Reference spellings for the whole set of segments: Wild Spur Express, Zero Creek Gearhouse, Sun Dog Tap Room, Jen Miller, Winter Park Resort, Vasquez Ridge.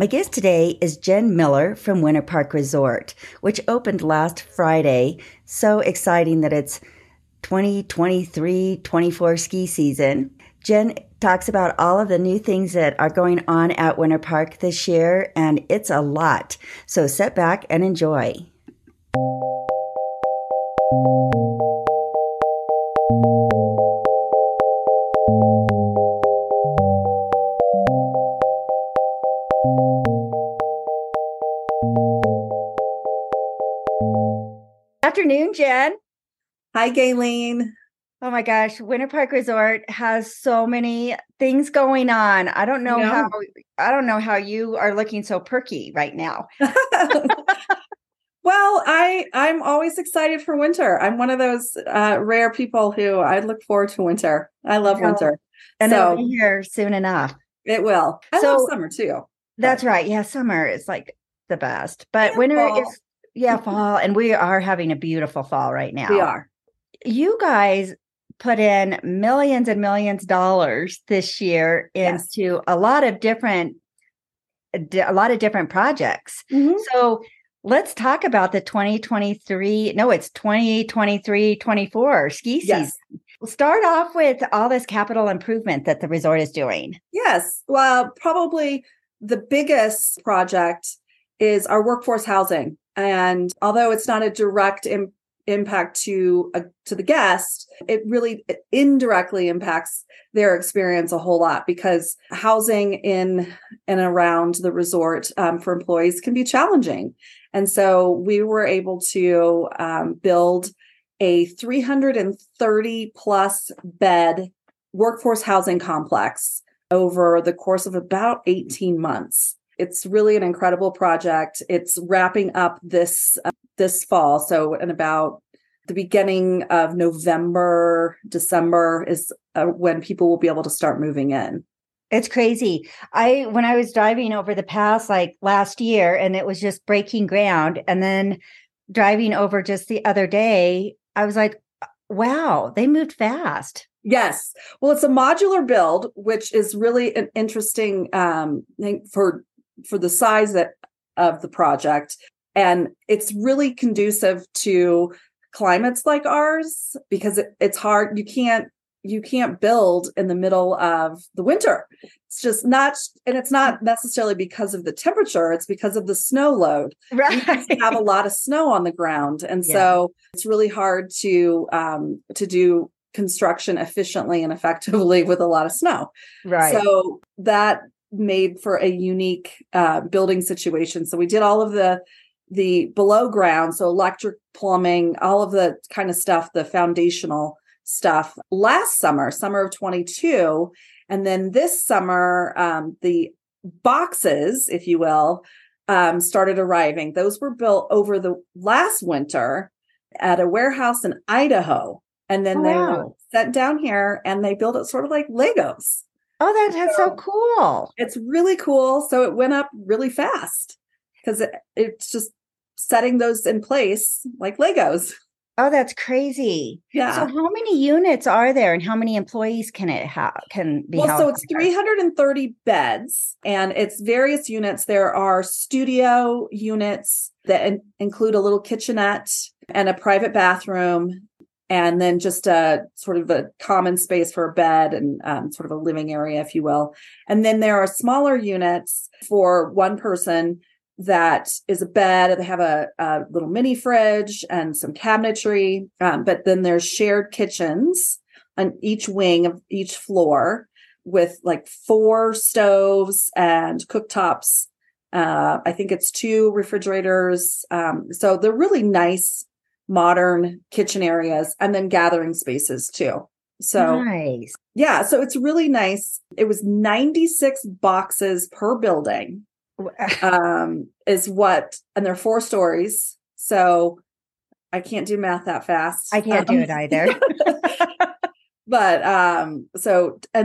My guest today is Jen Miller from Winter Park Resort, which opened last Friday. So exciting that it's 2023-24 ski season. Jen talks about all of the new things that are going on at Winter Park this year, and it's a lot. So sit back and enjoy. Afternoon, Jen. Hi, Gaylene. Oh my gosh, Winter Park Resort has so many things going on. I don't know how you are looking so perky right now. Well, I'm always excited for winter. I'm one of those rare people who I look forward to winter. I love winter. And it'll be here soon enough. It will. I love summer too. That's right. Yeah, summer is like the best. But winter is fall, and we are having a beautiful fall right now. We are. You guys put in millions and millions of dollars this year into a lot of different projects. Mm-hmm. So let's talk about the 2023-24 ski season. We'll start off with all this capital improvement that the resort is doing. Yes. Well, probably the biggest project is our workforce housing. And although it's not a direct impact to the guest, it really indirectly impacts their experience a whole lot, because housing in and around the resort for employees can be challenging. And so we were able to build a 330 plus bed workforce housing complex over the course of about 18 months. It's really an incredible project. It's wrapping up this fall. So in about the beginning of November, December is when people will be able to start moving in. It's crazy. When I was driving over the pass like last year, and it was just breaking ground, and then driving over just the other day, I was like, wow, they moved fast. Yes. Well, it's a modular build, which is really an interesting thing for the size of the project. And it's really conducive to climates like ours, because it's hard. You can't build in the middle of the winter. It's just not, and it's not necessarily because of the temperature. It's because of the snow load. Right. We have a lot of snow on the ground. And so it's really hard to do construction efficiently and effectively with a lot of snow. Right. So that made for a unique building situation. So we did all of the below ground, so electric, plumbing, all of the kind of stuff, the foundational stuff last summer of 22. And then this summer, the boxes, if you will, started arriving. Those were built over the last winter at a warehouse in Idaho. And then they were sent down here, and they built it sort of like Legos. Oh, that's so cool. It's really cool. So it went up really fast, because it's just setting those in place like Legos. Oh, that's crazy. Yeah. So how many units are there, and how many employees can it be housed? So it's 330 beds, and it's various units. There are studio units that include a little kitchenette and a private bathroom, and then just a sort of a common space for a bed and sort of a living area, if you will. And then there are smaller units for one person that is a bed. They have a little mini fridge and some cabinetry. But then there's shared kitchens on each wing of each floor, with like 4 stoves and cooktops. I think it's 2 refrigerators. So they're really nice, modern kitchen areas, and then gathering spaces too. So nice. Yeah. So it's really nice. It was 96 boxes per building and they're 4 stories. So I can't do math that fast. I can't do it either. But and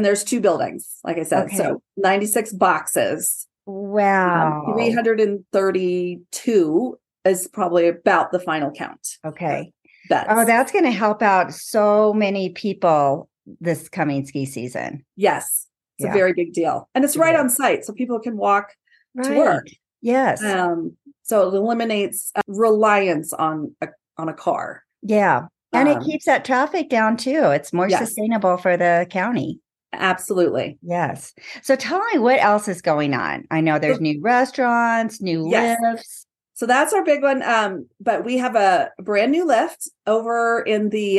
there's 2 buildings, like I said, so 96 boxes. Wow. 332 is probably about the final count. Okay. Oh, that's going to help out so many people this coming ski season. Yes. It's a very big deal. And it's right on site. So people can walk right. to work. Yes. So it eliminates reliance on a car. Yeah. And it keeps that traffic down too. It's more sustainable for the county. Absolutely. Yes. So tell me what else is going on. I know there's new restaurants, new lifts. So that's our big one. But we have a brand new lift over in the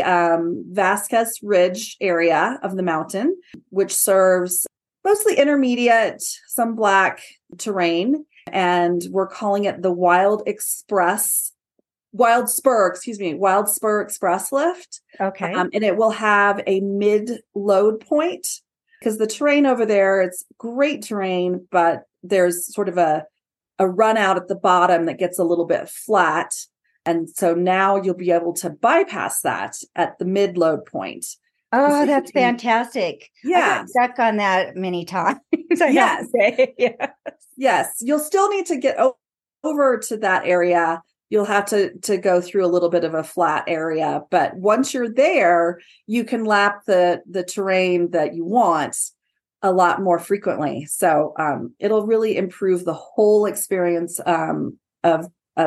Vasquez Ridge area of the mountain, which serves mostly intermediate, some black terrain. And we're calling it the Wild Spur Express lift. Okay. And it will have a mid-load point because the terrain over there, it's great terrain, but there's sort of a run out at the bottom that gets a little bit flat. And so now you'll be able to bypass that at the mid-load point. Oh, that's fantastic. Yeah. I got stuck on that many times. Yes. You'll still need to get over to that area. You'll have to go through a little bit of a flat area, but once you're there, you can lap the terrain that you want a lot more frequently. So it'll really improve the whole experience of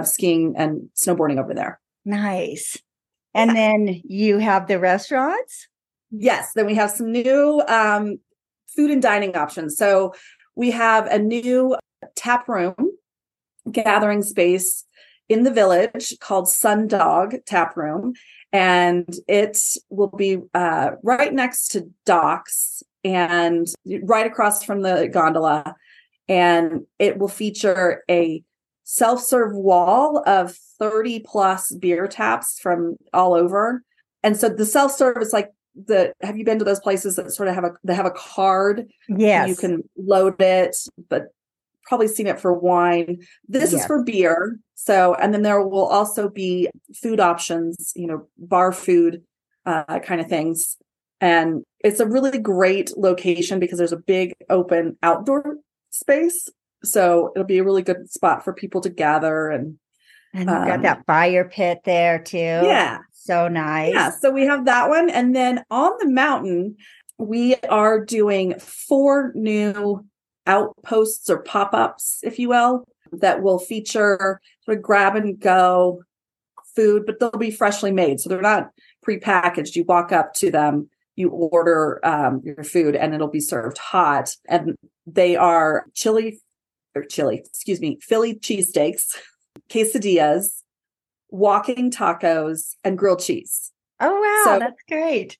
skiing and snowboarding over there. Nice. And then you have the restaurants? Yes. Then we have some new food and dining options. So we have a new tap room gathering space in the village called Sun Dog Tap Room, and it will be right next to docks and right across from the gondola. And it will feature a self-serve wall of 30 plus beer taps from all over. And so the self-serve is like have you been to those places that sort of have a card? Yes. You can load it, but probably seen it for wine. This is for beer. So, and then there will also be food options, bar food, kind of things. And it's a really great location because there's a big open outdoor space. So it'll be a really good spot for people to gather. And you've got that fire pit there too. Yeah. So nice. Yeah. So we have that one. And then on the mountain, we are doing 4 new outposts or pop-ups, if you will, that will feature sort of grab and go food, but they'll be freshly made. So they're not prepackaged. You walk up to them, you order your food, and it'll be served hot. And they are Philly cheesesteaks, quesadillas, walking tacos, and grilled cheese. Oh, wow. So, that's great.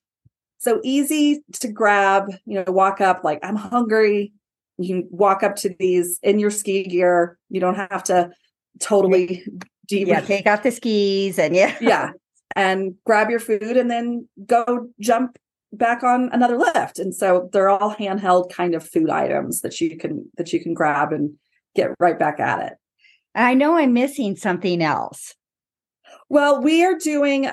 So easy to grab, walk up like, I'm hungry. You can walk up to these in your ski gear. You don't have to totally take off the skis and and grab your food and then go jump back on another lift. And so they're all handheld kind of food items that you can grab and get right back at it. I know I'm missing something else. Well, we are doing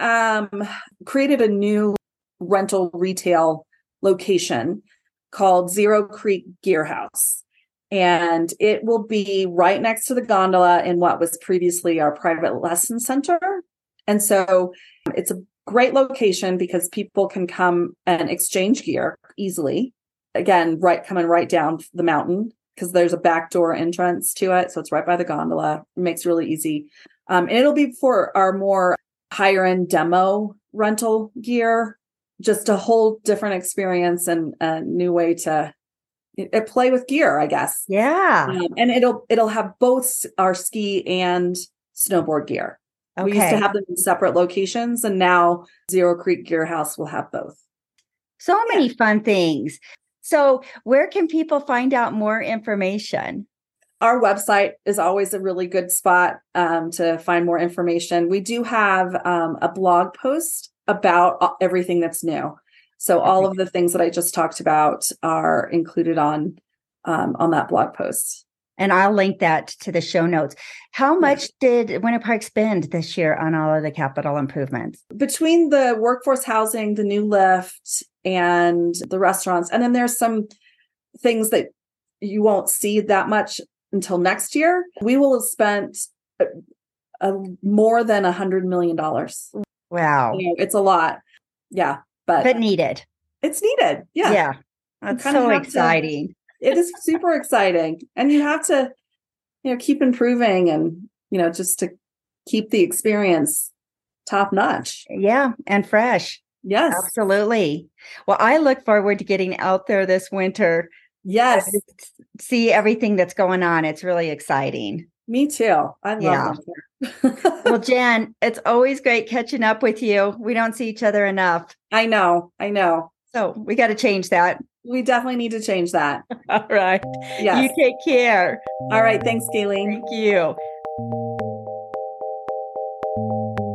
created a new rental retail location called Zero Creek Gearhouse. And it will be right next to the gondola in what was previously our private lesson center. And so it's a great location because people can come and exchange gear easily. Again, coming right down the mountain because there's a backdoor entrance to it. So it's right by the gondola. It makes it really easy. And it'll be for our more higher end demo rental gear. Just a whole different experience and a new way to play with gear, I guess. Yeah. And it'll have both our ski and snowboard gear. Okay. We used to have them in separate locations, and now Zero Creek Gearhouse will have both. So many fun things. So where can people find out more information? Our website is always a really good spot to find more information. We do have a blog post about everything that's new. So all of the things that I just talked about are included on that blog post. And I'll link that to the show notes. How much did Winter Park spend this year on all of the capital improvements? Between the workforce housing, the new lift, and the restaurants. And then there's some things that you won't see that much until next year. We will have spent more than $100 million. Wow. It's a lot. Yeah. But needed. It's needed. Yeah. Yeah. That's so exciting. It is super exciting. And you have to you know, keep improving and, you know, just to keep the experience top notch. Yeah. And fresh. Yes. Absolutely. Well, I look forward to getting out there this winter. Yes. See everything that's going on. It's really exciting. Me too. I love winter. Well, Jen, it's always great catching up with you. We don't see each other enough. I know. So we got to change that. We definitely need to change that. All right. Yes. You take care. All right. Thanks, Gaylene. Thank you.